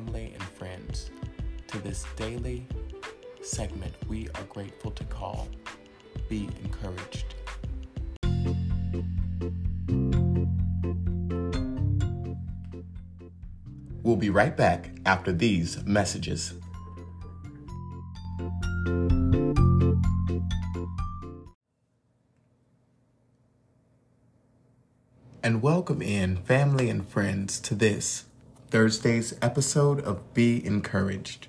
family and friends to this daily segment we are grateful to call Be Encouraged. We'll be right back after these messages. And welcome in, family and friends, to this Thursday's episode of Be Encouraged.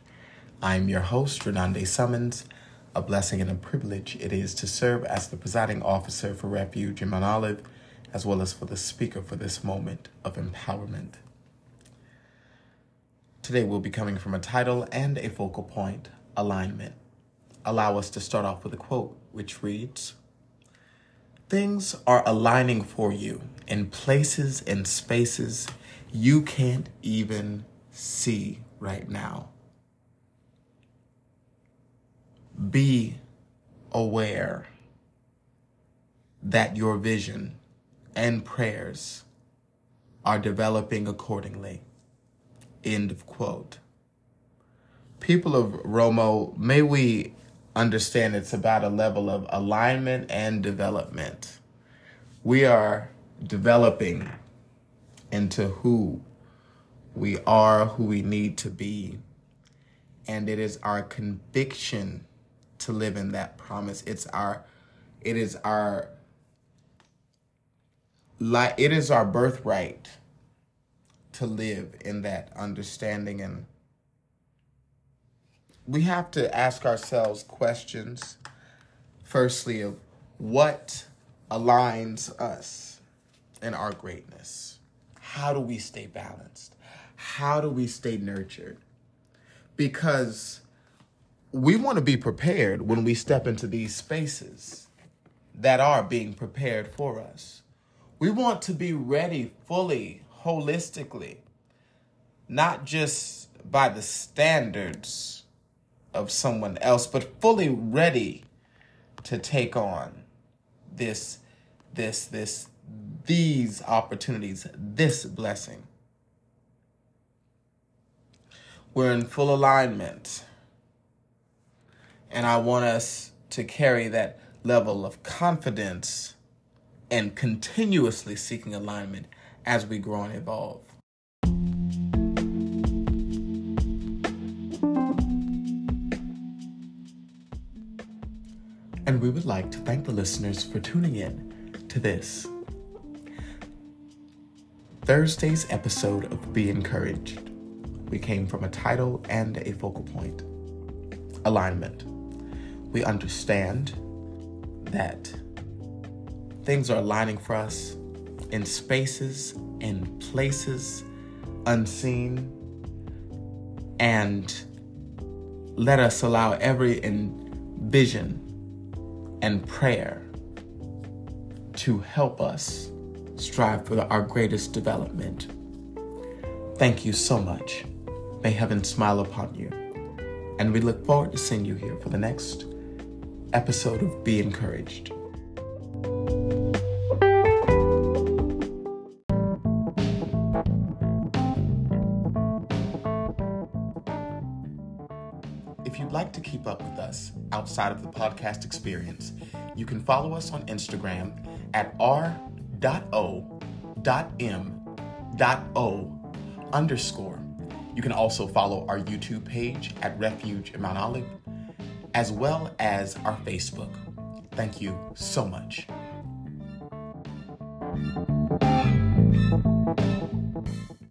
I'm your host, Drananda Summons. A blessing and a privilege it is to serve as the presiding officer for Refuge in Mount Olive, as well as for the speaker for this moment of empowerment. Today we'll be coming from a title and a focal point, alignment. Allow us to start off with a quote, which reads, "Things are aligning for you in places and spaces you can't even see right now." Be aware that your vision and prayers are developing accordingly. End of quote. People of Romo, may we understand it's about a level of alignment and development. We are developing into who we are, who we need to be. And it is our conviction to live in that promise. It is our birthright to live in that understanding. And we have to ask ourselves questions, firstly, of what aligns us in our greatness? How do we stay balanced? How do we stay nurtured? Because we want to be prepared when we step into these spaces that are being prepared for us. We want to be ready fully, holistically, not just by the standards of someone else, but fully ready to take on these opportunities, this blessing. We're in full alignment. And I want us to carry that level of confidence and continuously seeking alignment as we grow and evolve. And we would like to thank the listeners for tuning in to this Thursday's episode of Be Encouraged. We came from a title and a focal point, alignment. We understand that things are aligning for us in spaces and places unseen. And let us allow every vision and prayer to help us strive for our greatest development. Thank you so much. May heaven smile upon you. And we look forward to seeing you here for the next episode of Be Encouraged. If you'd like to keep up with us outside of the podcast experience, you can follow us on Instagram at r.o.m.o_. You can also follow our YouTube page at Refuge in Mount Olive, as well as our Facebook. Thank you so much.